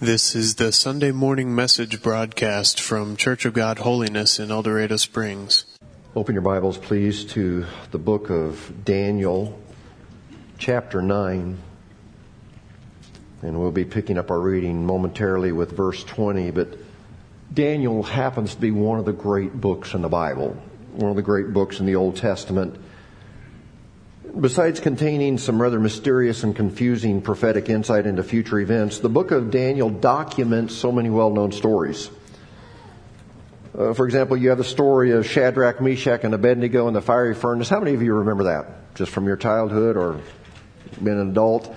This is the Sunday morning message broadcast from Church of God Holiness in El Dorado Springs. Open your Bibles, please, to the book of Daniel, chapter 9. And we'll be picking up our reading momentarily with verse 20. But Daniel happens to be one of the great books in the Bible, one of the great books in the Old Testament. Besides containing some rather mysterious and confusing prophetic insight into future events, the book of Daniel documents so many well-known stories. For example, you have the story of Shadrach, Meshach, and Abednego in the fiery furnace. How many of you remember that, just from your childhood or being an adult?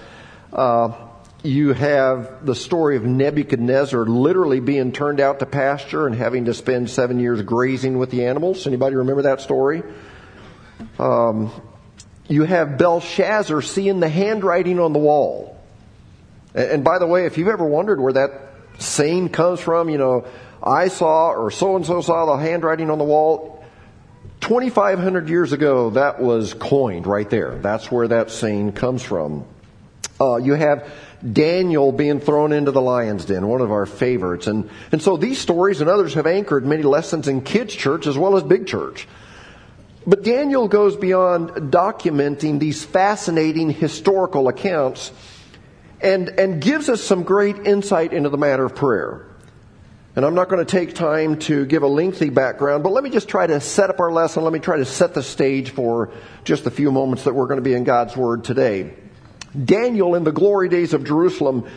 You have the story of Nebuchadnezzar literally being turned out to pasture and having to spend 7 years grazing with the animals. Anybody remember that story? You have Belshazzar seeing the handwriting on the wall. And by the way, if you've ever wondered where that saying comes from, you know, I saw or so-and-so saw the handwriting on the wall, 2,500 years ago, that was coined right there. That's where that saying comes from. You have Daniel being thrown into the lion's den, one of our favorites. And so these stories and others have anchored many lessons in kids' church as well as big church. But Daniel goes beyond documenting these fascinating historical accounts and gives us some great insight into the matter of prayer. And I'm not going to take time to give a lengthy background, but let me just try to set up our lesson. Let me try to set the stage for just a few moments that we're going to be in God's Word today. Daniel, in the glory days of Jerusalem,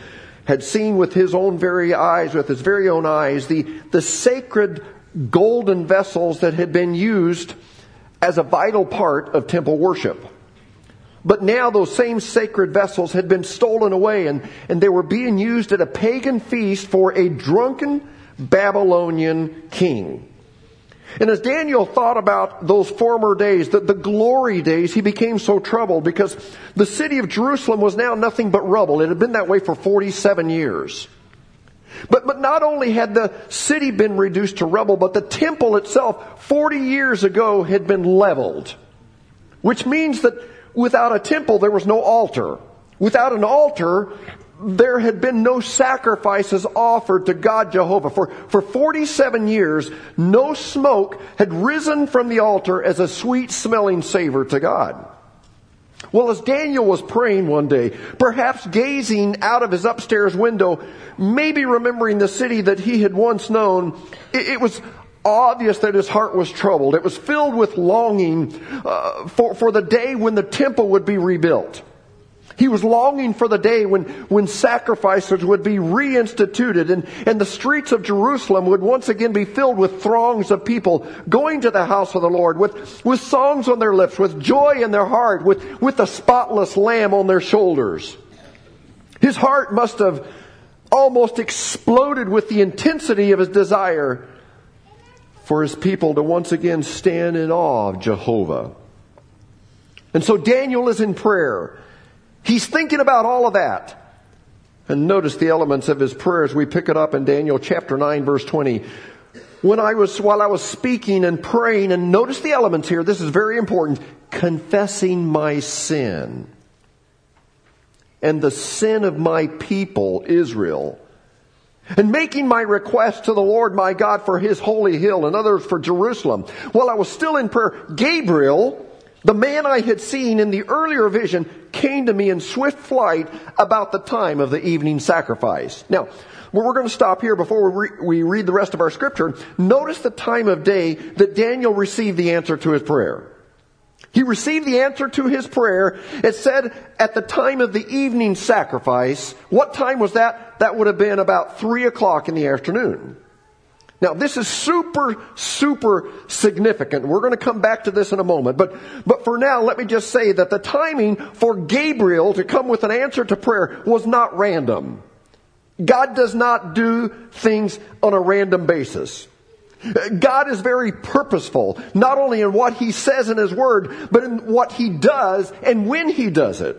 had seen with his very own eyes, the sacred golden vessels that had been used as a vital part of temple worship. But now those same sacred vessels had been stolen away, and they were being used at a pagan feast for a drunken Babylonian king. And as Daniel thought about those former days, the glory days, he became so troubled because the city of Jerusalem was now nothing but rubble. It had been that way for 47 years. But not only had the city been reduced to rubble, but the temple itself 40 years ago had been leveled. Which means that without a temple, there was no altar. Without an altar, there had been no sacrifices offered to God Jehovah. For 47 years, no smoke had risen from the altar as a sweet-smelling savor to God. Well, as Daniel was praying one day, perhaps gazing out of his upstairs window, maybe remembering the city that he had once known, it was obvious that his heart was troubled. It was filled with longing for the day when the temple would be rebuilt. He was longing for the day when sacrifices would be reinstituted and the streets of Jerusalem would once again be filled with throngs of people going to the house of the Lord with songs on their lips, with joy in their heart, with the spotless lamb on their shoulders. His heart must have almost exploded with the intensity of his desire for his people to once again stand in awe of Jehovah. And so Daniel is in prayer. He's thinking about all of that. And notice the elements of his prayers. We pick it up in Daniel chapter 9, verse 20. While I was speaking and praying, and notice the elements here, this is very important, confessing my sin and the sin of my people, Israel, and making my request to the Lord my God for his holy hill and others for Jerusalem. While I was still in prayer, Gabriel, the man I had seen in the earlier vision, came to me in swift flight about the time of the evening sacrifice. Now, we're going to stop here before we read the rest of our scripture. Notice the time of day that Daniel received the answer to his prayer. He received the answer to his prayer. It said at the time of the evening sacrifice. What time was that? That would have been about 3:00 in the afternoon. Now, this is super significant. We're going to come back to this in a moment. But for now, let me just say that the timing for Gabriel to come with an answer to prayer was not random. God does not do things on a random basis. God is very purposeful, not only in what he says in his word, but in what he does and when he does it.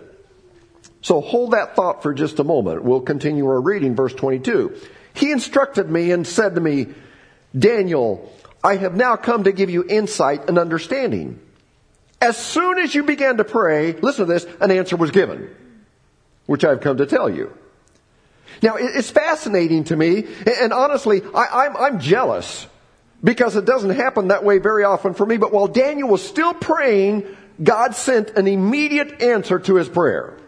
So hold that thought for just a moment. We'll continue our reading, verse 22. He instructed me and said to me, Daniel, I have now come to give you insight and understanding. As soon as you began to pray, listen to this, an answer was given, which I have come to tell you. Now, it's fascinating to me, and honestly, I'm jealous because it doesn't happen that way very often for me. But while Daniel was still praying, God sent an immediate answer to his prayer.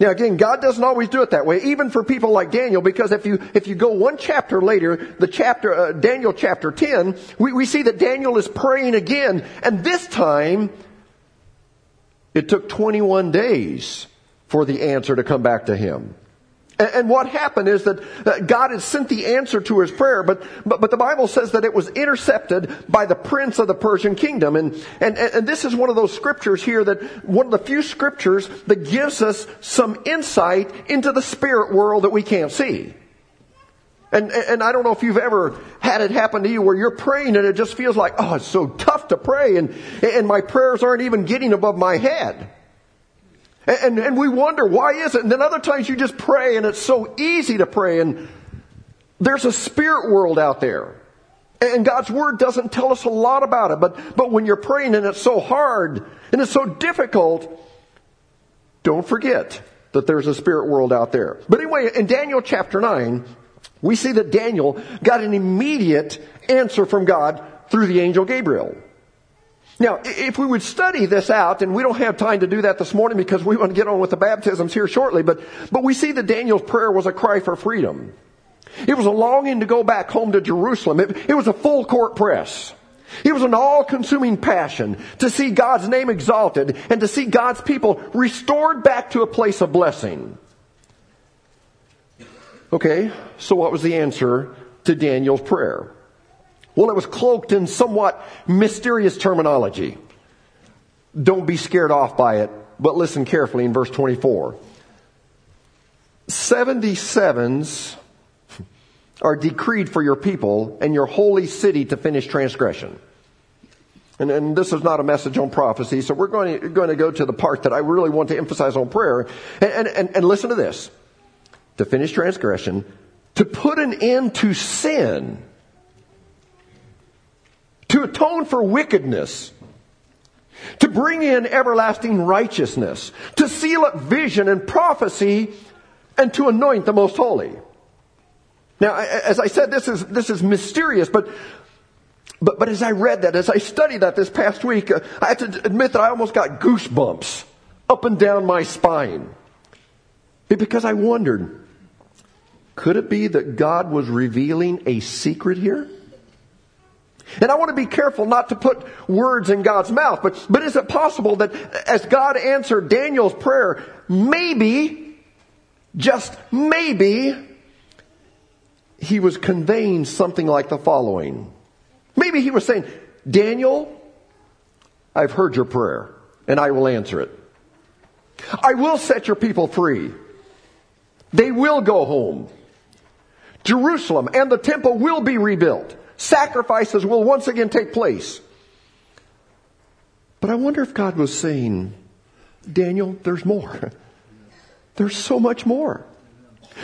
Now, again, God doesn't always do it that way, even for people like Daniel, because if you go one chapter later, the chapter Daniel chapter 10, we see that Daniel is praying again, and this time it took 21 days for the answer to come back to him. And what happened is that God had sent the answer to his prayer, but the Bible says that it was intercepted by the prince of the Persian kingdom. And this is one of those scriptures here, that one of the few scriptures that gives us some insight into the spirit world that we can't see. And I don't know if you've ever had it happen to you where you're praying and it just feels like, oh, it's so tough to pray, and my prayers aren't even getting above my head. And we wonder, why is it? And then other times you just pray and it's so easy to pray. And there's a spirit world out there. And God's Word doesn't tell us a lot about it. But when you're praying and it's so hard and it's so difficult, don't forget that there's a spirit world out there. But anyway, in Daniel chapter 9, we see that Daniel got an immediate answer from God through the angel Gabriel. Now, if we would study this out, and we don't have time to do that this morning because we want to get on with the baptisms here shortly, but we see that Daniel's prayer was a cry for freedom. It was a longing to go back home to Jerusalem. It was a full court press. It was an all-consuming passion to see God's name exalted and to see God's people restored back to a place of blessing. Okay, so what was the answer to Daniel's prayer? Well, it was cloaked in somewhat mysterious terminology. Don't be scared off by it, but listen carefully in verse 24. 77s are decreed for your people and your holy city to finish transgression. And this is not a message on prophecy, so we're going to go to the part that I really want to emphasize on prayer. And listen to this. To finish transgression, to put an end to sin, to atone for wickedness, to bring in everlasting righteousness, to seal up vision and prophecy, and to anoint the most holy. Now, as I said, this is mysterious, but as I read that, as I studied that this past week, I have to admit that I almost got goosebumps up and down my spine. Because I wondered, could it be that God was revealing a secret here? And I want to be careful not to put words in God's mouth, but is it possible that as God answered Daniel's prayer, maybe, just maybe, he was conveying something like the following. Maybe he was saying, Daniel, I've heard your prayer, and I will answer it. I will set your people free. They will go home. Jerusalem and the temple will be rebuilt. Sacrifices will once again take place. But I wonder if God was saying, Daniel, there's more. There's so much more.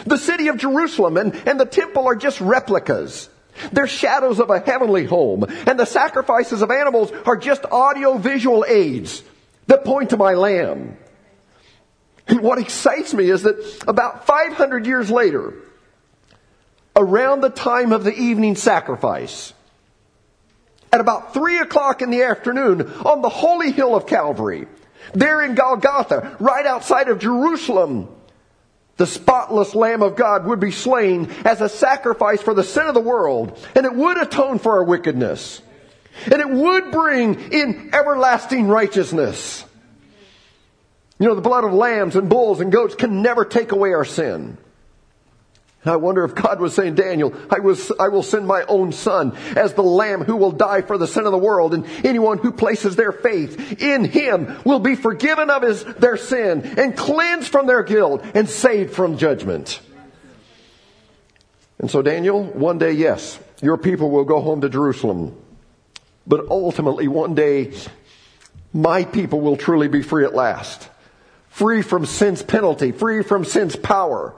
The city of Jerusalem and the temple are just replicas. They're shadows of a heavenly home. And the sacrifices of animals are just audio-visual aids that point to my Lamb. And what excites me is that about 500 years later, around the time of the evening sacrifice, at about 3:00 in the afternoon, on the holy hill of Calvary, there in Golgotha, right outside of Jerusalem, the spotless Lamb of God would be slain as a sacrifice for the sin of the world, and it would atone for our wickedness, and it would bring in everlasting righteousness. You know, the blood of lambs and bulls and goats can never take away our sin. And I wonder if God was saying, Daniel, I will send my own son as the lamb who will die for the sin of the world. And anyone who places their faith in him will be forgiven of their sin and cleansed from their guilt and saved from judgment. And so, Daniel, one day, yes, your people will go home to Jerusalem. But ultimately, one day, my people will truly be free at last. Free from sin's penalty, free from sin's power.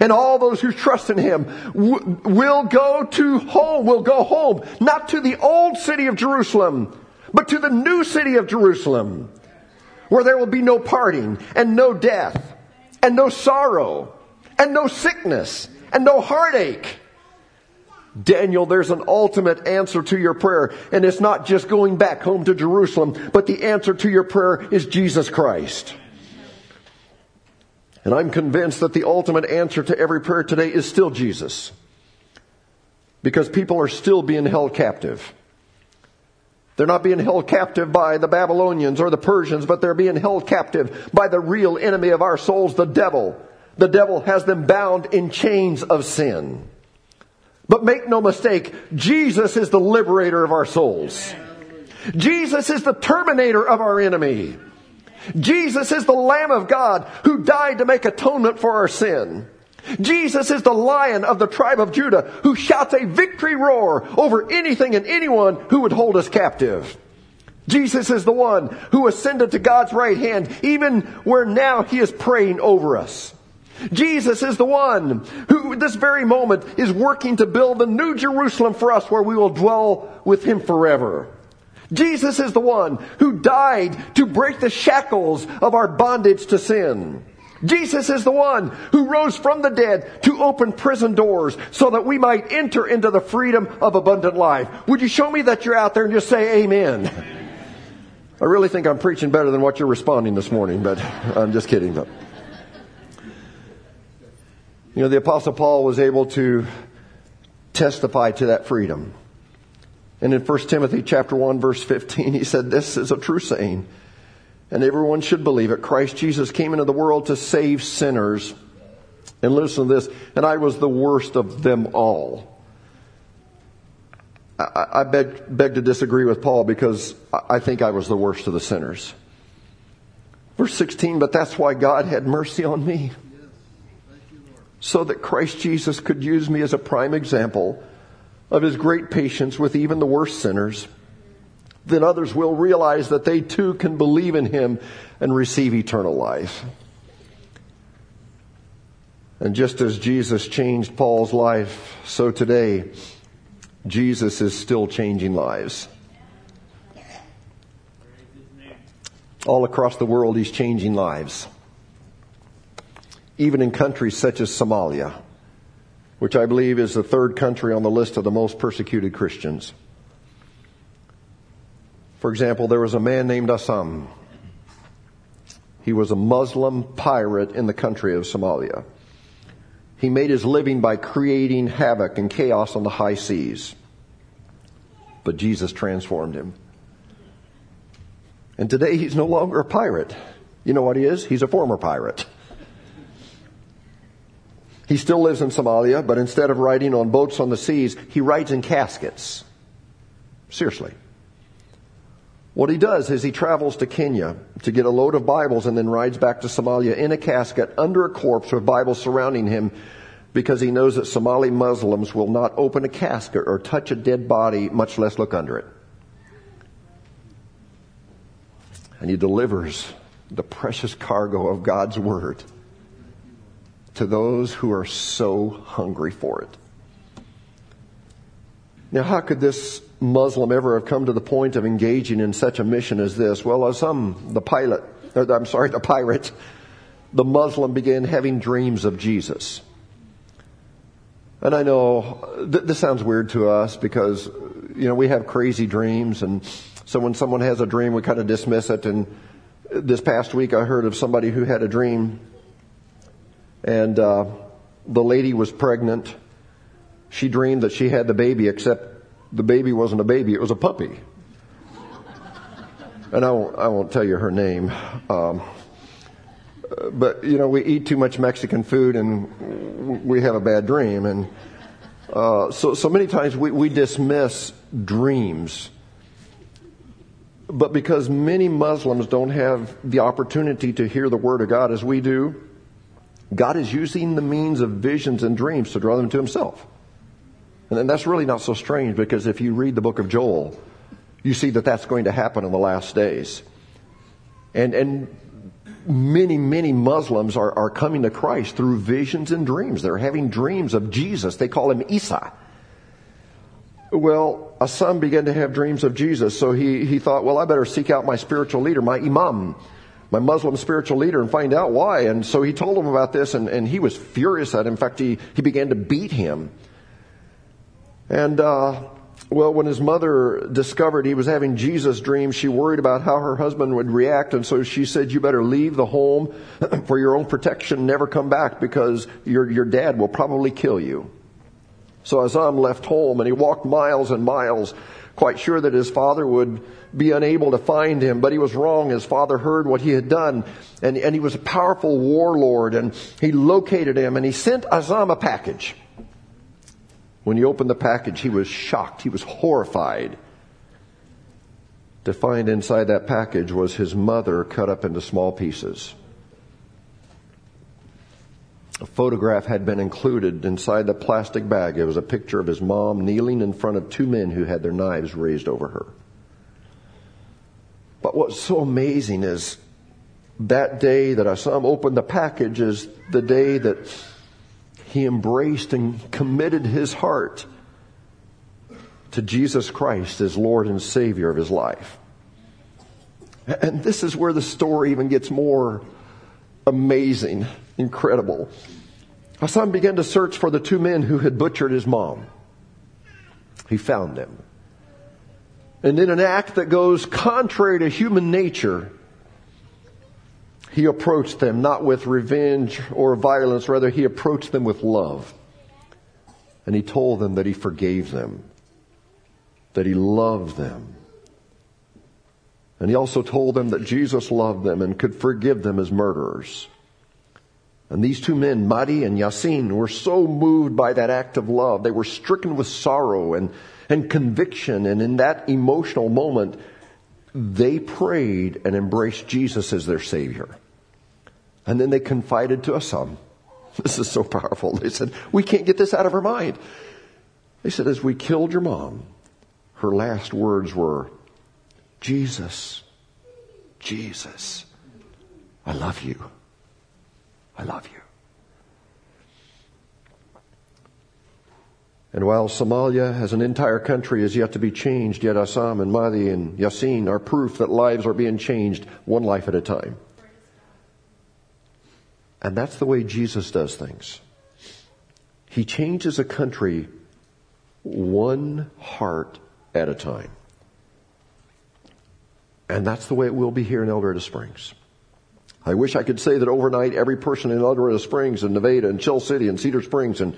And all those who trust in him will go home, not to the old city of Jerusalem, but to the new city of Jerusalem, where there will be no parting and no death and no sorrow and no sickness and no heartache. Daniel, there's an ultimate answer to your prayer, and it's not just going back home to Jerusalem, but the answer to your prayer is Jesus Christ. And I'm convinced that the ultimate answer to every prayer today is still Jesus, because people are still being held captive. They're not being held captive by the Babylonians or the Persians, but they're being held captive by the real enemy of our souls, the devil. The devil has them bound in chains of sin. But make no mistake, Jesus is the liberator of our souls. Jesus is the terminator of our enemy. Jesus is the Lamb of God who died to make atonement for our sin. Jesus is the Lion of the tribe of Judah who shouts a victory roar over anything and anyone who would hold us captive. Jesus is the one who ascended to God's right hand, even where now he is praying over us. Jesus is the one who, at this very moment, is working to build the new Jerusalem for us where we will dwell with him forever. Jesus is the one who died to break the shackles of our bondage to sin. Jesus is the one who rose from the dead to open prison doors so that we might enter into the freedom of abundant life. Would you show me that you're out there and just say amen? I really think I'm preaching better than what you're responding this morning, but I'm just kidding. But you know, the Apostle Paul was able to testify to that freedom. And in 1 Timothy chapter 1, verse 15, he said, "This is a true saying, and everyone should believe it. Christ Jesus came into the world to save sinners." And listen to this, "and I was the worst of them all." I beg to disagree with Paul, because I think I was the worst of the sinners. Verse 16, "But that's why God had mercy on me, so that Christ Jesus could use me as a prime example of his great patience with even the worst sinners. Then others will realize that they too can believe in him and receive eternal life." And just as Jesus changed Paul's life, so today, Jesus is still changing lives. All across the world, he's changing lives. Even in countries such as Somalia, which I believe is the third country on the list of the most persecuted Christians. For example, there was a man named Aasam. He was a Muslim pirate in the country of Somalia. He made his living by creating havoc and chaos on the high seas. But Jesus transformed him. And today he's no longer a pirate. You know what he is? He's a former pirate. He still lives in Somalia, but instead of riding on boats on the seas, he rides in caskets. Seriously. What he does is he travels to Kenya to get a load of Bibles and then rides back to Somalia in a casket under a corpse with Bibles surrounding him, because he knows that Somali Muslims will not open a casket or touch a dead body, much less look under it. And he delivers the precious cargo of God's Word to those who are so hungry for it. Now, how could this Muslim ever have come to the point of engaging in such a mission as this? Well, the pirate, the Muslim, began having dreams of Jesus. And I know this sounds weird to us, because, you know, we have crazy dreams, and so when someone has a dream, we kind of dismiss it. And this past week, I heard of somebody who had a dream. And the lady was pregnant. She dreamed that she had the baby, except the baby wasn't a baby, it was a puppy. And I won't tell you her name. But, you know, we eat too much Mexican food and we have a bad dream. And so many times we dismiss dreams. But because many Muslims don't have the opportunity to hear the Word of God as we do, God is using the means of visions and dreams to draw them to himself. And that's really not so strange, because if you read the book of Joel, you see that that's going to happen in the last days. And many, many Muslims are coming to Christ through visions and dreams. They're having dreams of Jesus. They call him Isa. Well, Aasam began to have dreams of Jesus, so he thought, well, I better seek out my spiritual leader, my imam. my Muslim spiritual leader and find out why. And so he told him about this, and he was furious at him. In fact, he began to beat him. And well, when his mother discovered he was having Jesus dreams, she worried about how her husband would react. And so she said, you better leave the home for your own protection. Never come back because your dad will probably kill you. So Aasam left home, and he walked miles and miles, quite sure that his father would be unable to find him. But he was wrong. His father heard what he had done, and he was a powerful warlord, and he located him, and he sent Aasam a package. When he opened the package, he was shocked. He was horrified to find inside that package was his mother cut up into small pieces. A photograph had been included inside the plastic bag. It was a picture of his mom kneeling in front of two men who had their knives raised over her. But what's so amazing is that day that Aasam opened the package is the day that he embraced and committed his heart to Jesus Christ as Lord and Savior of his life. And this is where the story even gets more amazing, incredible. Aasam began to search for the two men who had butchered his mom. He found them. And in an act that goes contrary to human nature, he approached them not with revenge or violence. Rather, he approached them with love. And he told them that he forgave them, that he loved them. And he also told them that Jesus loved them and could forgive them as murderers. And these two men, Mahdi and Yasin, were so moved by that act of love. They were stricken with sorrow and conviction. And in that emotional moment, they prayed and embraced Jesus as their Savior. And then they confided to Aasam. This is so powerful. They said, we can't get this out of her mind. They said, as we killed your mom, her last words were, Jesus, Jesus, I love you. I love you. And while Somalia as an entire country is yet to be changed, yet Aasam and Mahdi and Yasin are proof that lives are being changed one life at a time. And that's the way Jesus does things. He changes a country one heart at a time. And that's the way it will be here in El Dorado Springs. I wish I could say that overnight every person in El Dorado Springs and Nevada and Chill City and Cedar Springs and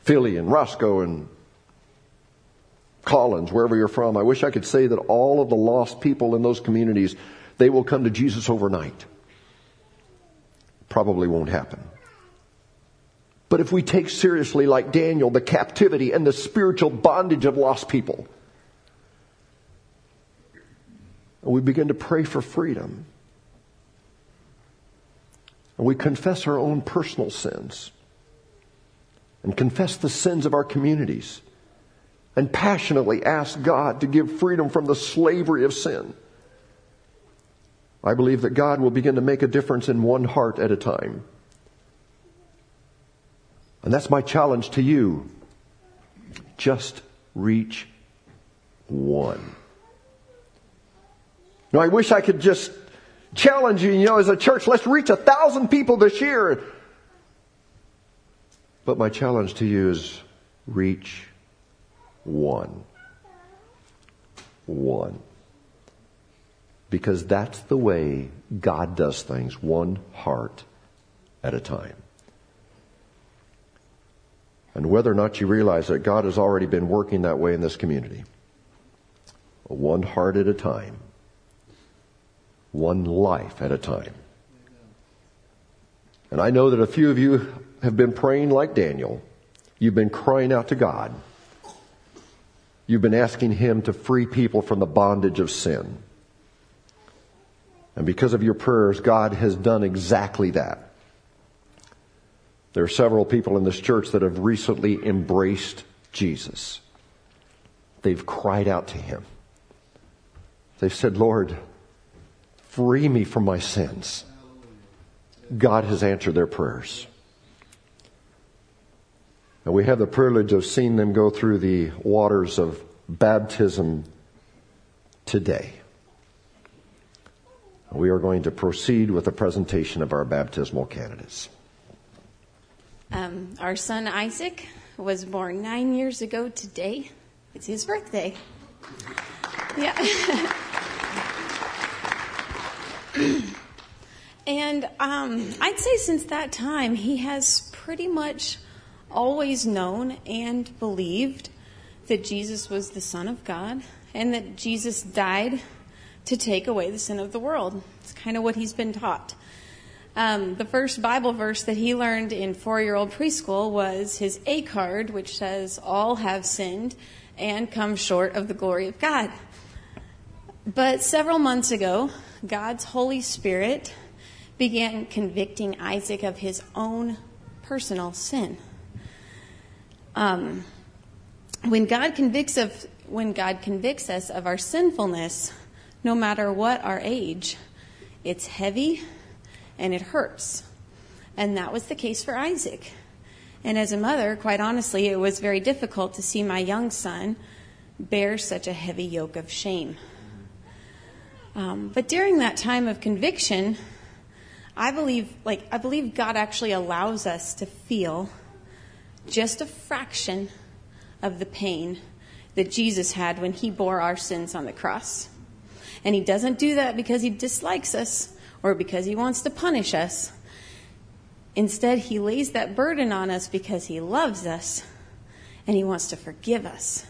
Philly and Roscoe and Collins, wherever you're from, I wish I could say that all of the lost people in those communities, they will come to Jesus overnight. Probably won't happen. But if we take seriously, like Daniel, the captivity and the spiritual bondage of lost people, we begin to pray for freedom. And we confess our own personal sins and confess the sins of our communities and passionately ask God to give freedom from the slavery of sin. I believe that God will begin to make a difference in one heart at a time. And that's my challenge to you. Just reach one. Now, I wish I could just challenge you, as a church, let's reach 1,000 people this year. But my challenge to you is reach one. One. Because that's the way God does things, one heart at a time. And whether or not you realize that, God has already been working that way in this community. One heart at a time. One life at a time. And I know that a few of you have been praying like Daniel. You've been crying out to God. You've been asking Him to free people from the bondage of sin. And because of your prayers, God has done exactly that. There are several people in this church that have recently embraced Jesus. They've cried out to Him. They've said, Lord, free me from my sins. God has answered their prayers. And we have the privilege of seeing them go through the waters of baptism today. We are going to proceed with the presentation of our baptismal candidates. Our son Isaac was born 9 years ago today. It's his birthday. Yeah. And I'd say since that time, he has pretty much always known and believed that Jesus was the Son of God and that Jesus died to take away the sin of the world. It's kind of what he's been taught. The first Bible verse that he learned in four-year-old preschool was his A card, which says, "All have sinned and come short of the glory of God." But several months ago, God's Holy Spirit began convicting Isaac of his own personal sin. When God convicts us of our sinfulness, no matter what our age, it's heavy and it hurts. And that was the case for Isaac. And as a mother, quite honestly, it was very difficult to see my young son bear such a heavy yoke of shame. But during that time of conviction, I believe God actually allows us to feel just a fraction of the pain that Jesus had when he bore our sins on the cross. And he doesn't do that because he dislikes us or because he wants to punish us. Instead, he lays that burden on us because he loves us and he wants to forgive us.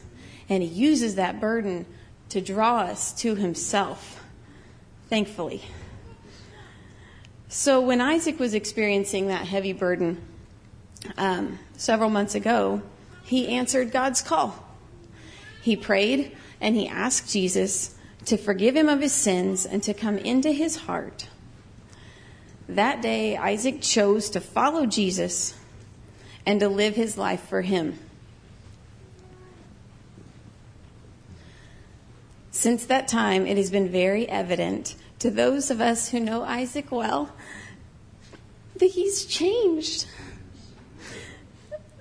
And he uses that burden to draw us to himself, thankfully. So when Isaac was experiencing that heavy burden several months ago, he answered God's call. He prayed and he asked Jesus to forgive him of his sins and to come into his heart. That day, Isaac chose to follow Jesus and to live his life for him. Since that time, it has been very evident to those of us who know Isaac well, that he's changed,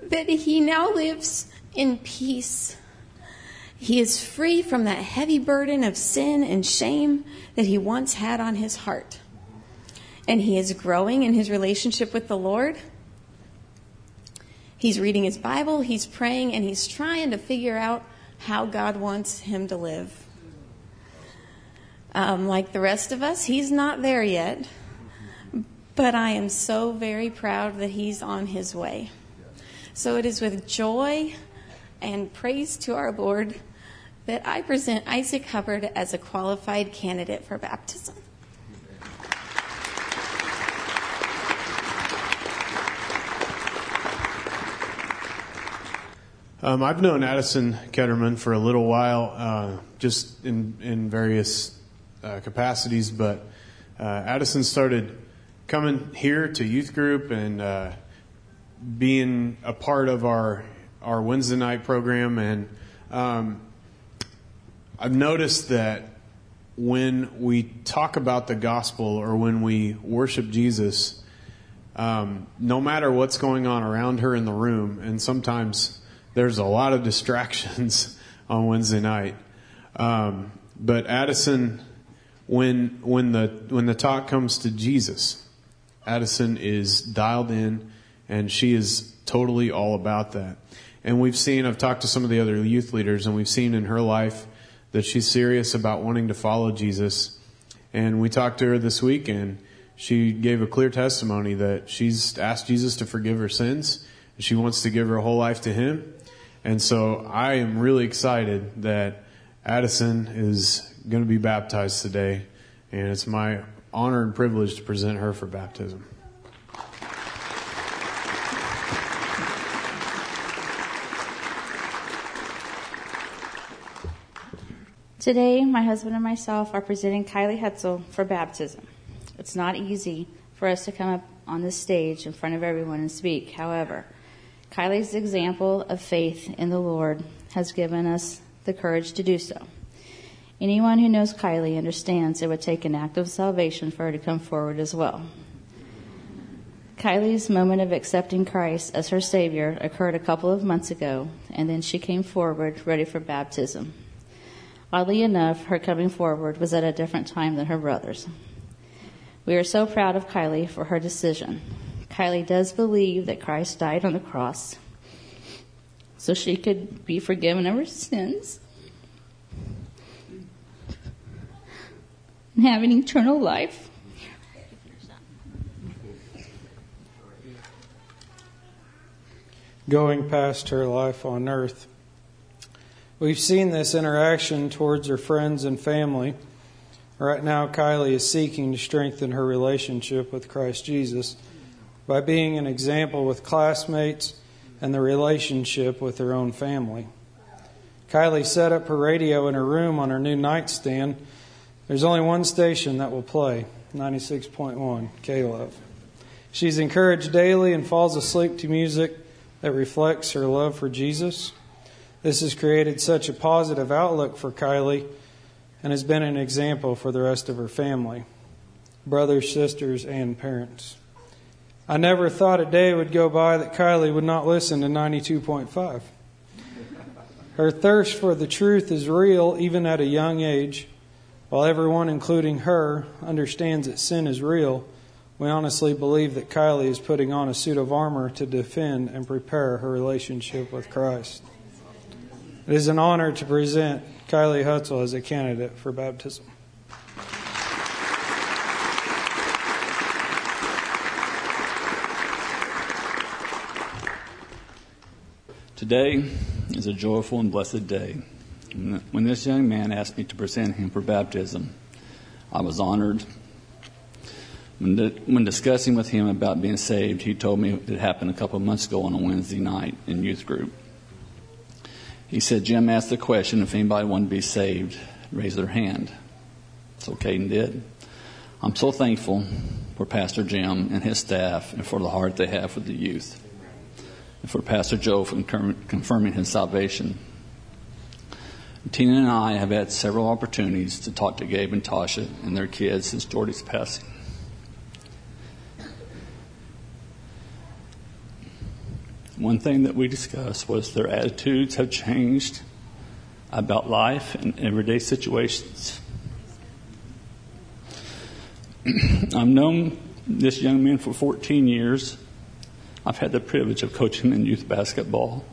that he now lives in peace. He is free from that heavy burden of sin and shame that he once had on his heart. And he is growing in his relationship with the Lord. He's reading his Bible, he's praying, and he's trying to figure out how God wants him to live. Like the rest of us, he's not there yet, but I am so very proud that he's on his way. So it is with joy and praise to our Lord that I present Isaac Hubbard as a qualified candidate for baptism. I've known Addison Ketterman for a little while, just in various capacities, but Addison started coming here to youth group and being a part of our Wednesday night program, and I've noticed that when we talk about the gospel or when we worship Jesus, no matter what's going on around her in the room, and sometimes there's a lot of distractions on Wednesday night, but Addison, when the talk comes to Jesus, Addison is dialed in, and she is totally all about that. And we've seen, I've talked to some of the other youth leaders, and we've seen in her life that she's serious about wanting to follow Jesus. And we talked to her this week, and she gave a clear testimony that she's asked Jesus to forgive her sins. She wants to give her whole life to him. And so I am really excited that Addison is going to be baptized today. And it's my honor and privilege to present her for baptism. Today, my husband and myself are presenting Kylie Hutzel for baptism. It's not easy for us to come up on this stage in front of everyone and speak. However, Kylie's example of faith in the Lord has given us the courage to do so. Anyone who knows Kylie understands it would take an act of salvation for her to come forward as well. Kylie's moment of accepting Christ as her Savior occurred a couple of months ago, and then she came forward ready for baptism. Oddly enough, her coming forward was at a different time than her brother's. We are so proud of Kylie for her decision. Kylie does believe that Christ died on the cross so she could be forgiven of her sins and have an eternal life. Going past her life on earth. We've seen this interaction towards her friends and family. Right now, Kylie is seeking to strengthen her relationship with Christ Jesus by being an example with classmates and the relationship with her own family. Kylie set up her radio in her room on her new nightstand. There's only one station that will play, 96.1, K-Love. She's encouraged daily and falls asleep to music that reflects her love for Jesus. This has created such a positive outlook for Kylie and has been an example for the rest of her family, brothers, sisters, and parents. I never thought a day would go by that Kylie would not listen to 92.5. Her thirst for the truth is real even at a young age. While everyone, including her, understands that sin is real, we honestly believe that Kylie is putting on a suit of armor to defend and prepare her relationship with Christ. It is an honor to present Kylie Hutzel as a candidate for baptism. Today is a joyful and blessed day. When this young man asked me to present him for baptism, I was honored. When discussing with him about being saved, he told me it happened a couple of months ago on a Wednesday night in youth group. He said, Jim asked the question if anybody wanted to be saved, raise their hand. So Caden did. I'm so thankful for Pastor Jim and his staff and for the heart they have for the youth, and for Pastor Joe for confirming his salvation. Tina and I have had several opportunities to talk to Gabe and Tasha and their kids since Jordy's passing. One thing that we discussed was their attitudes have changed about life and everyday situations. I've known this young man for 14 years. I've had the privilege of coaching in youth basketball.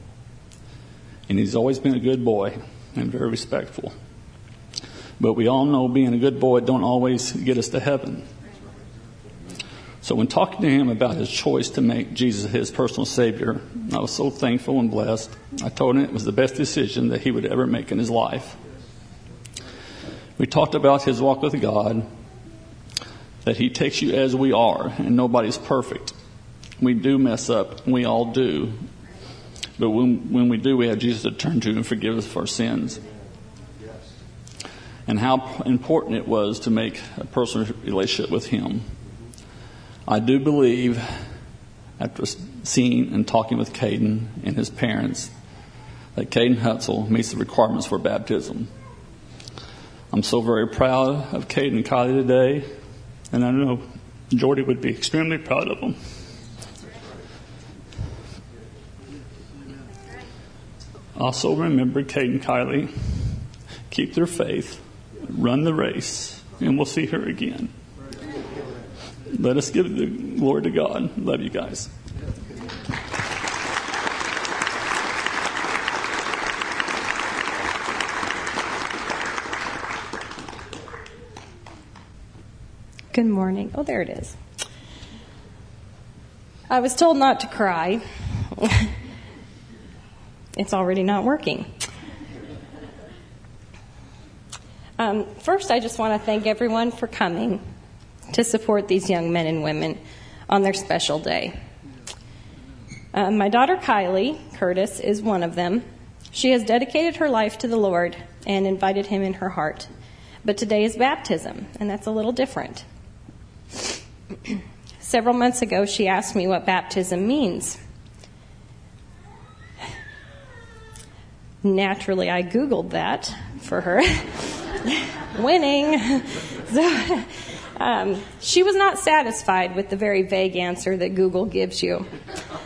And he's always been a good boy and very respectful. But we all know being a good boy don't always get us to heaven. So when talking to him about his choice to make Jesus his personal Savior, I was so thankful and blessed. I told him it was the best decision that he would ever make in his life. We talked about his walk with God, that he takes you as we are, and nobody's perfect. We do mess up, we all do. But when we do, we have Jesus to turn to and forgive us for our sins. And how important it was to make a personal relationship with him. I do believe, after seeing and talking with Caden and his parents, that Caden Hutzel meets the requirements for baptism. I'm so very proud of Caden and Kylie today, and I know Jordy would be extremely proud of them. Also remember, Caden and Kylie, keep their faith, run the race, and we'll see her again. Let us give the glory to God. Love you guys. Good morning. Oh, there it is. I was told not to cry. It's already not working. First, I just want to thank everyone for coming to support these young men and women on their special day. My daughter Kylie Curtis is one of them. She has dedicated her life to the Lord and invited him in her heart. But today is baptism, and that's a little different. Several months ago, she asked me what baptism means. Naturally, I Googled that for her. Winning. So, she was not satisfied with the very vague answer that Google gives you.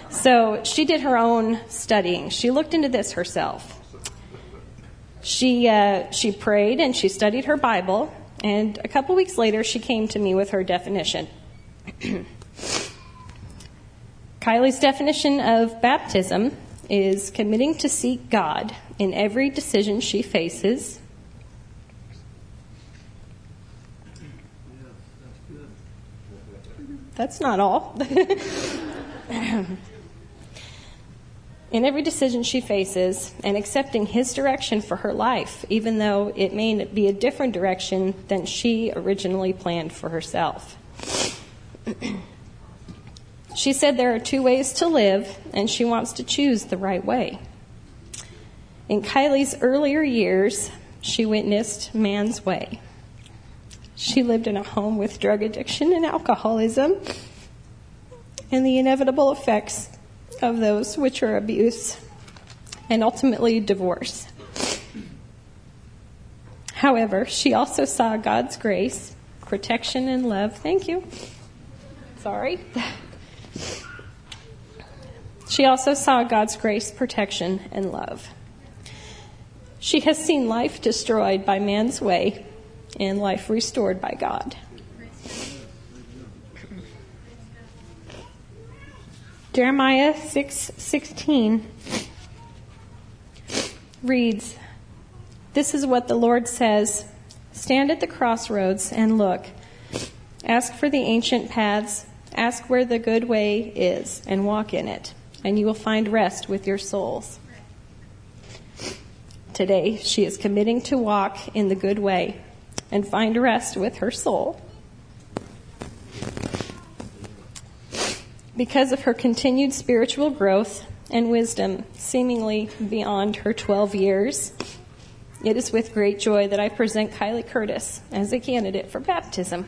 So she did her own studying. She looked into this herself. She prayed and she studied her Bible, And a couple weeks later, she came to me with her definition. Kylie's definition of baptism is committing to seek God in every decision she faces. That's not all. In every decision she faces, and accepting his direction for her life, even though it may be a different direction than she originally planned for herself. She said there are two ways to live, and she wants to choose the right way. In Kylie's earlier years, she witnessed man's way. She lived in a home with drug addiction and alcoholism, and the inevitable effects of those, which are abuse, and ultimately divorce. However, she also saw God's grace, protection, and love. Thank you. Sorry. She also saw God's grace, protection, and love. She has seen life destroyed by man's way and life restored by God. Jeremiah 6:16 reads, "This is what the Lord says, stand at the crossroads and look. Ask for the ancient paths. Ask where the good way is and walk in it, and you will find rest with your souls." Today, she is committing to walk in the good way and find rest with her soul. Because of her continued spiritual growth and wisdom, seemingly beyond her 12 years, it is with great joy that I present Kylie Curtis as a candidate for baptism.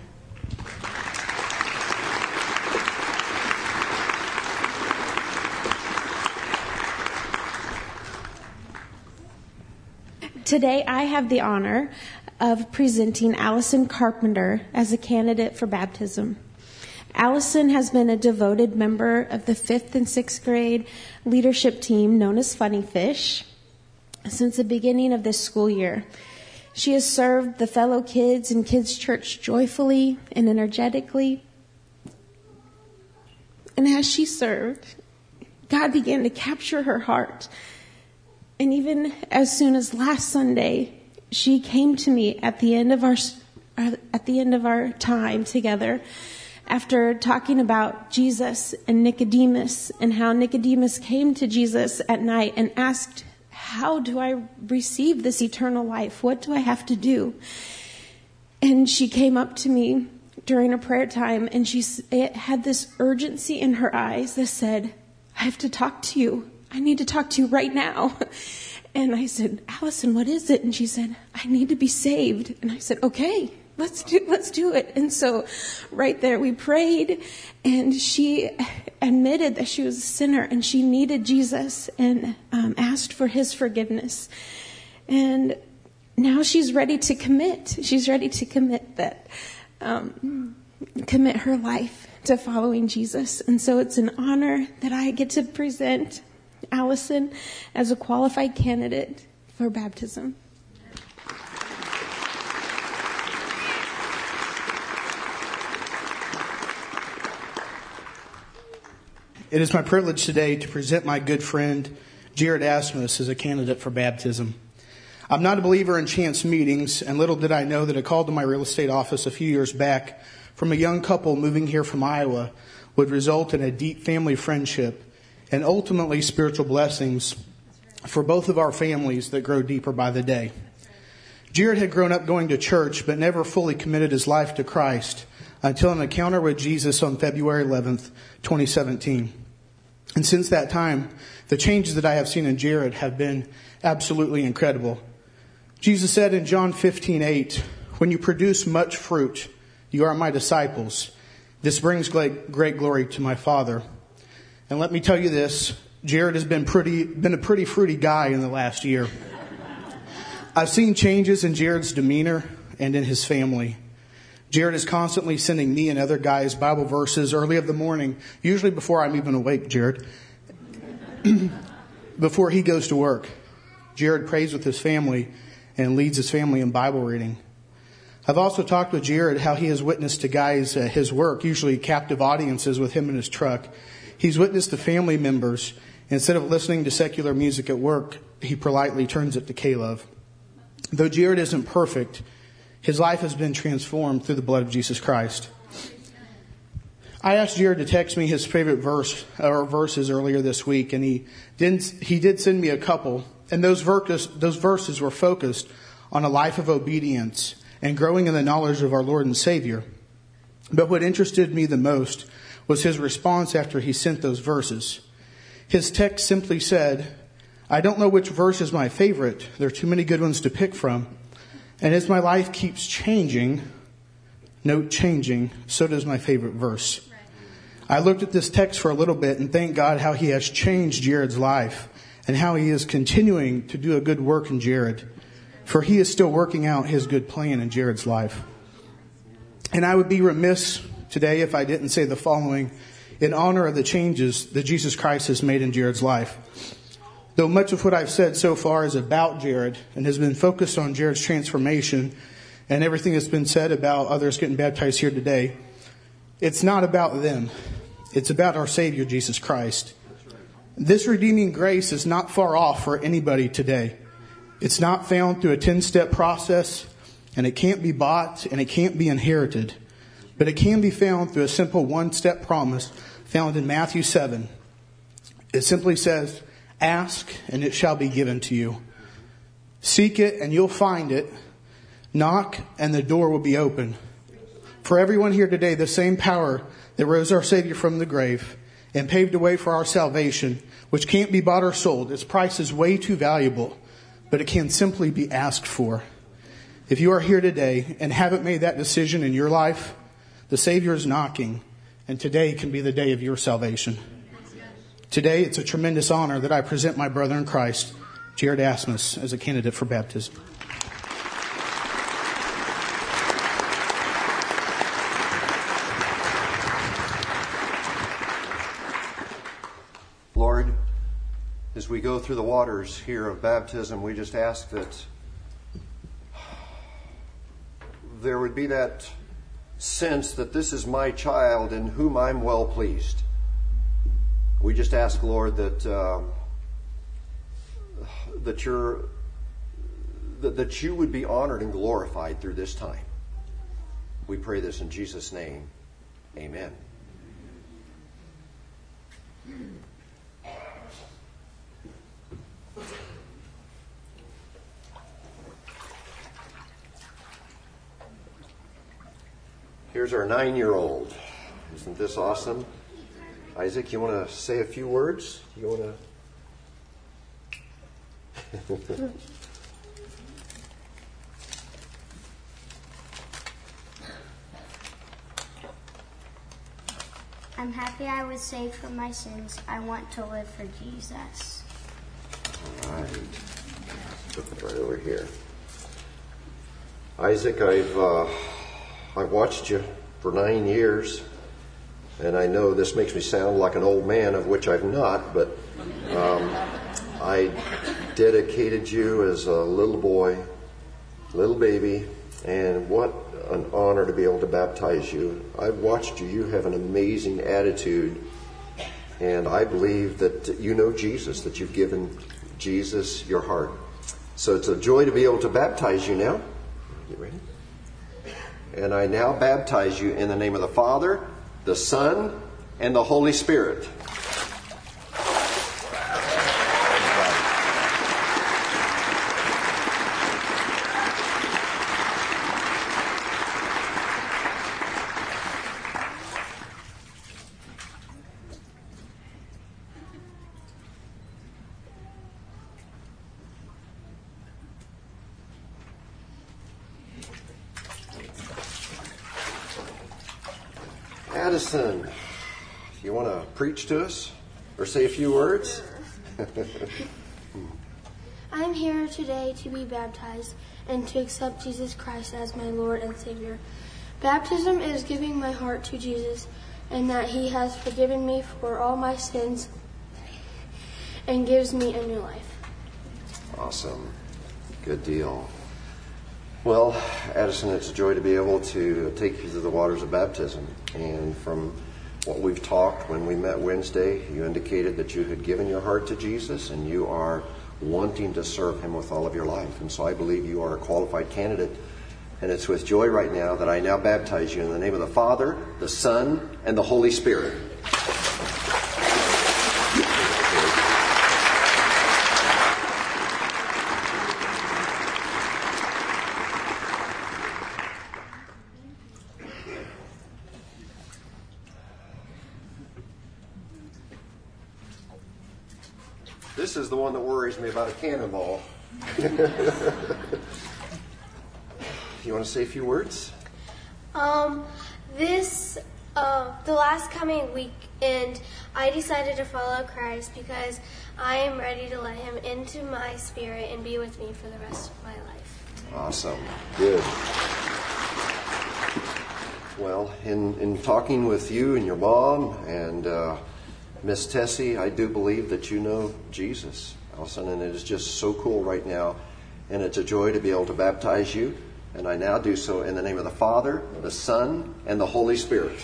Today, I have the honor of presenting Allison Carpenter as a candidate for baptism. Allison has been a devoted member of the 5th and 6th grade leadership team known as Funny Fish since the beginning of this school year. She has served the fellow kids and kids' church joyfully and energetically. And as she served, God began to capture her heart. And even as soon as last Sunday, she came to me at the end of our time together, after talking about Jesus and Nicodemus and how Nicodemus came to Jesus at night and asked, "How do I receive this eternal life? What do I have to do?" And she came up to me during a prayer time, and she had this urgency in her eyes that said, "I have to talk to you. I need to talk to you right now." And I said, "Allison, what is it?" And she said, "I need to be saved." And I said, "Okay, let's do it. And so right there we prayed, and she admitted that she was a sinner and she needed Jesus and asked for his forgiveness. And now she's ready to commit. She's ready to commit her life to following Jesus. And so it's an honor that I get to present Allison as a qualified candidate for baptism. It is my privilege today to present my good friend Jared Asmus as a candidate for baptism. I'm not a believer in chance meetings, and little did I know that a call to my real estate office a few years back from a young couple moving here from Iowa would result in a deep family friendship and ultimately spiritual blessings for both of our families that grow deeper by the day. Jared had grown up going to church but never fully committed his life to Christ until an encounter with Jesus on February 11th, 2017. And since that time, the changes that I have seen in Jared have been absolutely incredible. Jesus said in John 15:8, "When you produce much fruit, you are my disciples. This brings great glory to my Father." And let me tell you this, Jared has been a pretty fruity guy in the last year. I've seen changes in Jared's demeanor and in his family. Jared is constantly sending me and other guys Bible verses early of the morning, usually before I'm even awake, Jared. Before he goes to work, Jared prays with his family and leads his family in Bible reading. I've also talked with Jared how he has witnessed to guys, his work, usually captive audiences with him in his truck. He's witnessed to family members. Instead of listening to secular music at work, he politely turns it to K-Love. Though Jared isn't perfect, his life has been transformed through the blood of Jesus Christ. I asked Jared to text me his favorite verse or verses earlier this week, and he did send me a couple. And those verses were focused on a life of obedience and growing in the knowledge of our Lord and Savior. But what interested me the most was his response after he sent those verses. His text simply said, "I don't know which verse is my favorite. There are too many good ones to pick from. And as my life keeps changing, note changing, so does my favorite verse." I looked at this text for a little bit and thank God how he has changed Jared's life and how he is continuing to do a good work in Jared. For he is still working out his good plan in Jared's life. And I would be remiss today if I didn't say the following in honor of the changes that Jesus Christ has made in Jared's life. Though much of what I've said so far is about Jared and has been focused on Jared's transformation and everything that's been said about others getting baptized here today, it's not about them. It's about our Savior, Jesus Christ. This redeeming grace is not far off for anybody today. It's not found through a 10-step process, and it can't be bought, and it can't be inherited. But it can be found through a simple one-step promise found in Matthew 7. It simply says, "Ask, and it shall be given to you. Seek it, and you'll find it. Knock, and the door will be open." For everyone here today, the same power that rose our Savior from the grave and paved the way for our salvation, which can't be bought or sold. Its price is way too valuable, but it can simply be asked for. If you are here today and haven't made that decision in your life, the Savior is knocking, and today can be the day of your salvation. Today, it's a tremendous honor that I present my brother in Christ, Jared Asmus, as a candidate for baptism. Lord, as we go through the waters here of baptism, we just ask that there would be that sense that this is my child in whom I'm well pleased. We just ask, Lord, that you would be honored and glorified through this time. We pray this in Jesus' name. Amen. Here's our 9-year-old. Isn't this awesome? Isaac, you want to say a few words? You want to? I'm happy I was saved from my sins. I want to live for Jesus. All right. Right over here. Isaac, I've watched you for 9 years. And I know this makes me sound like an old man, of which I'm not, but I dedicated you as a little boy, little baby, and what an honor to be able to baptize you. I've watched you. You have an amazing attitude, and I believe that you know Jesus, that you've given Jesus your heart. So it's a joy to be able to baptize you now. You ready? And I now baptize you in the name of the Father, the Son, and the Holy Spirit. Addison, you want to preach to us or say a few words? I'm here today to be baptized and to accept Jesus Christ as my Lord and Savior. Baptism is giving my heart to Jesus and that he has forgiven me for all my sins and gives me a new life. Awesome. Good deal. Well, Addison, it's a joy to be able to take you through the waters of baptism. And from what we've talked when we met Wednesday, you indicated that you had given your heart to Jesus and you are wanting to serve him with all of your life. And so I believe you are a qualified candidate. And it's with joy right now that I now baptize you in the name of the Father, the Son, and the Holy Spirit. This is the one that worries me about a cannonball. You want to say a few words? The last coming week, and I decided to follow Christ because I am ready to let him into my spirit and be with me for the rest of my life. Awesome. Good. Well, in talking with you and your mom and Miss Tessie, I do believe that you know Jesus, Allison, and it is just so cool right now, and it's a joy to be able to baptize you, and I now do so in the name of the Father, the Son, and the Holy Spirit.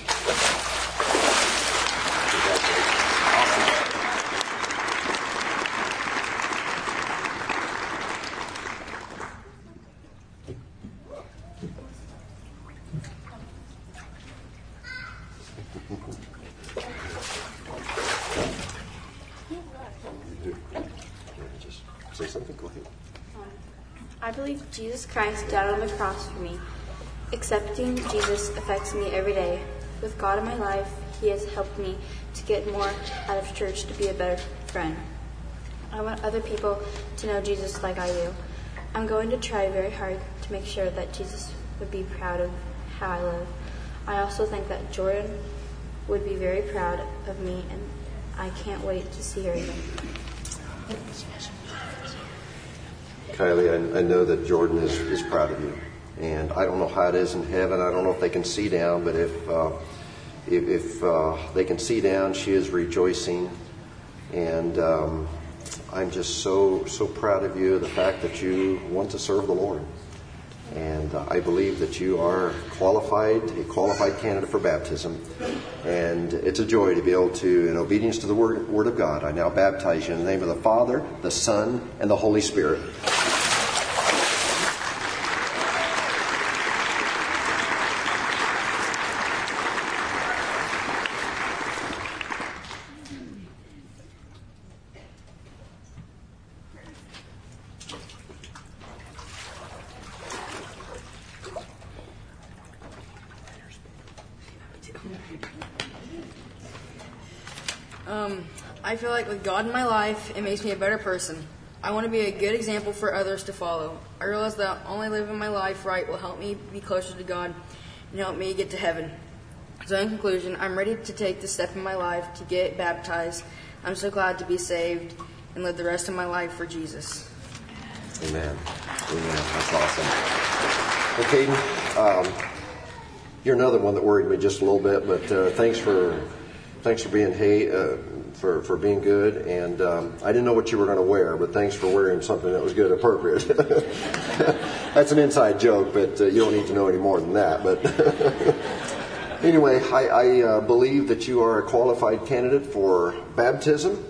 Jesus Christ died on the cross for me. Accepting Jesus affects me every day. With God in my life, he has helped me to get more out of church, to be a better friend. I want other people to know Jesus like I do. I'm going to try very hard to make sure that Jesus would be proud of how I live. I also think that Jordan would be very proud of me, and I can't wait to see her again. Kylie, I know that Jordan is proud of you, and I don't know how it is in heaven. I don't know if they can see down, but if they can see down, she is rejoicing, and I'm just so proud of you, the fact that you want to serve the Lord, and I believe that you are a qualified candidate for baptism, and it's a joy to be able to, in obedience to the Word of God, I now baptize you in the name of the Father, the Son, and the Holy Spirit. I feel like with God in my life, it makes me a better person. I want to be a good example for others to follow. I realize that only living my life right will help me be closer to God and help me get to heaven. So in conclusion, I'm ready to take the step in my life to get baptized. I'm so glad to be saved and live the rest of my life for Jesus. Amen. Amen. That's awesome. Well, Caden, you're another one that worried me just a little bit, but thanks for being for being good, and I didn't know what you were going to wear, but thanks for wearing something that was good, appropriate. That's an inside joke, but you don't need to know any more than that. But anyway, I believe that you are a qualified candidate for baptism,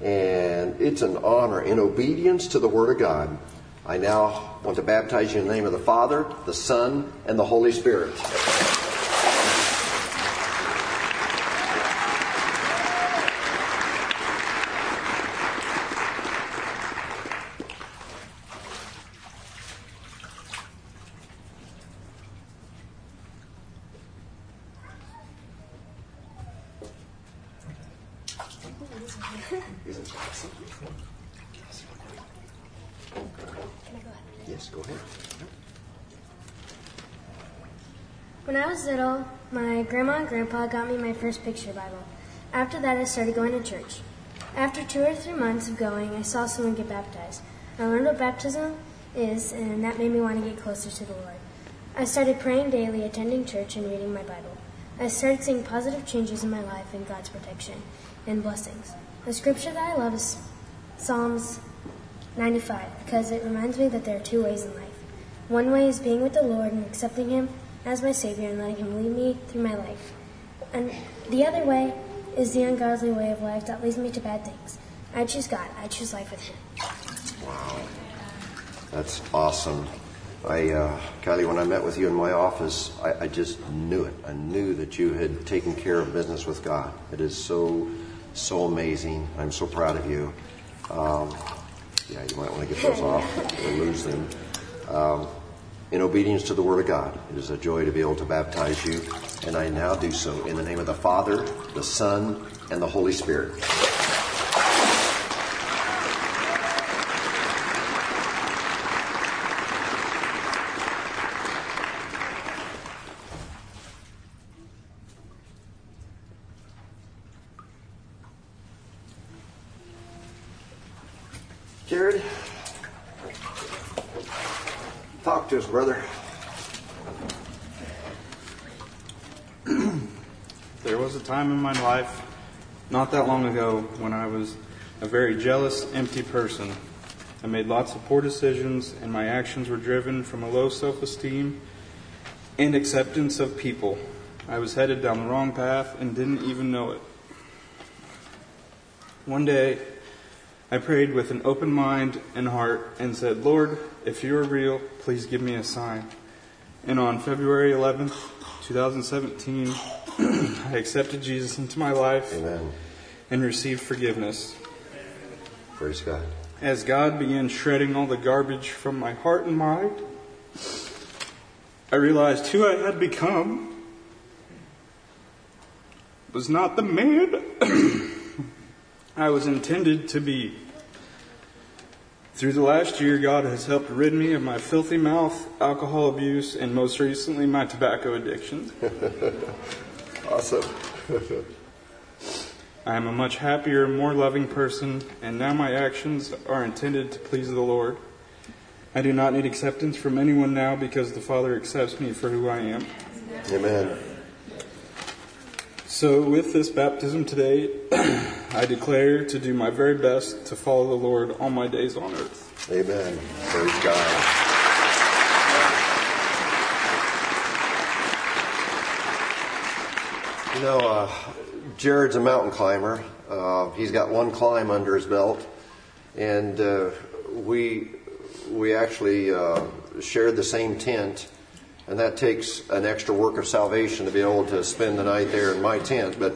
and it's an honor in obedience to the Word of God. I now want to baptize you in the name of the Father, the Son, and the Holy Spirit. Grandma and Grandpa got me my first picture Bible. After that, I started going to church. After 2 or 3 months of going, I saw someone get baptized. I learned what baptism is, and that made me want to get closer to the Lord. I started praying daily, attending church, and reading my Bible. I started seeing positive changes in my life and God's protection and blessings. The scripture that I love is Psalms 95, because it reminds me that there are two ways in life. One way is being with the Lord and accepting him as my Savior and letting him lead me through my life. And the other way is the ungodly way of life that leads me to bad things. I choose God. I choose life with him. Wow. That's awesome. Kylie, when I met with you in my office, I just knew it. I knew that you had taken care of business with God. It is so, so amazing. I'm so proud of you. Yeah, you might want to get those off or lose them. In obedience to the Word of God, it is a joy to be able to baptize you, and I now do so in the name of the Father, the Son, and the Holy Spirit. Jared, talk to us, brother. There was a time in my life, not that long ago, when I was a very jealous, empty person. I made lots of poor decisions, and my actions were driven from a low self-esteem and acceptance of people. I was headed down the wrong path and didn't even know it. One day, I prayed with an open mind and heart and said, Lord, if you are real, please give me a sign. And on February 11th, 2017, I accepted Jesus into my life. Amen. And received forgiveness. Praise God. As God began shredding all the garbage from my heart and mind, I realized who I had become was not the man I was intended to be. Through the last year, God has helped rid me of my filthy mouth, alcohol abuse, and most recently, my tobacco addiction. Awesome. I am a much happier, more loving person, and now my actions are intended to please the Lord. I do not need acceptance from anyone now because the Father accepts me for who I am. Amen. So with this baptism today, I declare to do my very best to follow the Lord all my days on earth. Amen. Praise God. You know, Jared's a mountain climber. He's got one climb under his belt. And we actually shared the same tent. And that takes an extra work of salvation to be able to spend the night there in my tent. But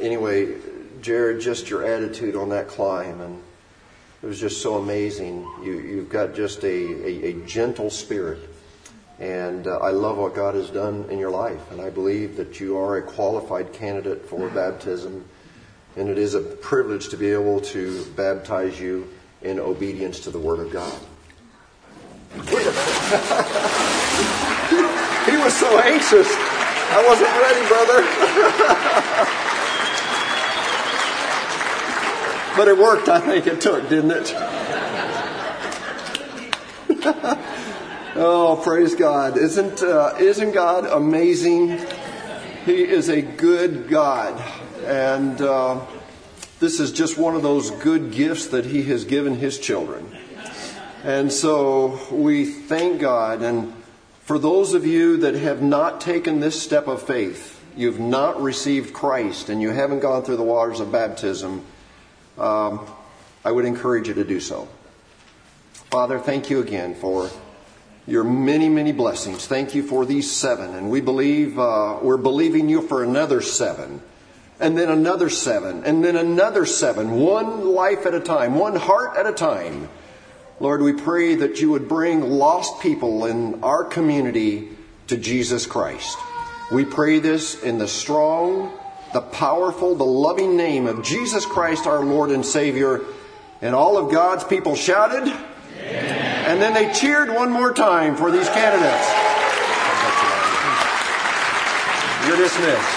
anyway, Jared, just your attitude on that climb, and it was just so amazing. You've got just a gentle spirit. And I love what God has done in your life. And I believe that you are a qualified candidate for baptism. And it is a privilege to be able to baptize you in obedience to the Word of God. He was so anxious. I wasn't ready, brother. But it worked, I think it took, didn't it? Oh, praise God. Isn't God amazing? He is a good God. And this is just one of those good gifts that he has given his children. And so we thank God. And for those of you that have not taken this step of faith, you've not received Christ, and you haven't gone through the waters of baptism, I would encourage you to do so. Father, thank you again for your many, many blessings. Thank you for these 7. And we believe, we're believing you for another 7. And then another 7. And then another 7. One life at a time. One heart at a time. Lord, we pray that you would bring lost people in our community to Jesus Christ. We pray this in the strong, the powerful, the loving name of Jesus Christ, our Lord and Savior. And all of God's people shouted. Amen. And then they cheered one more time for these candidates. You're dismissed.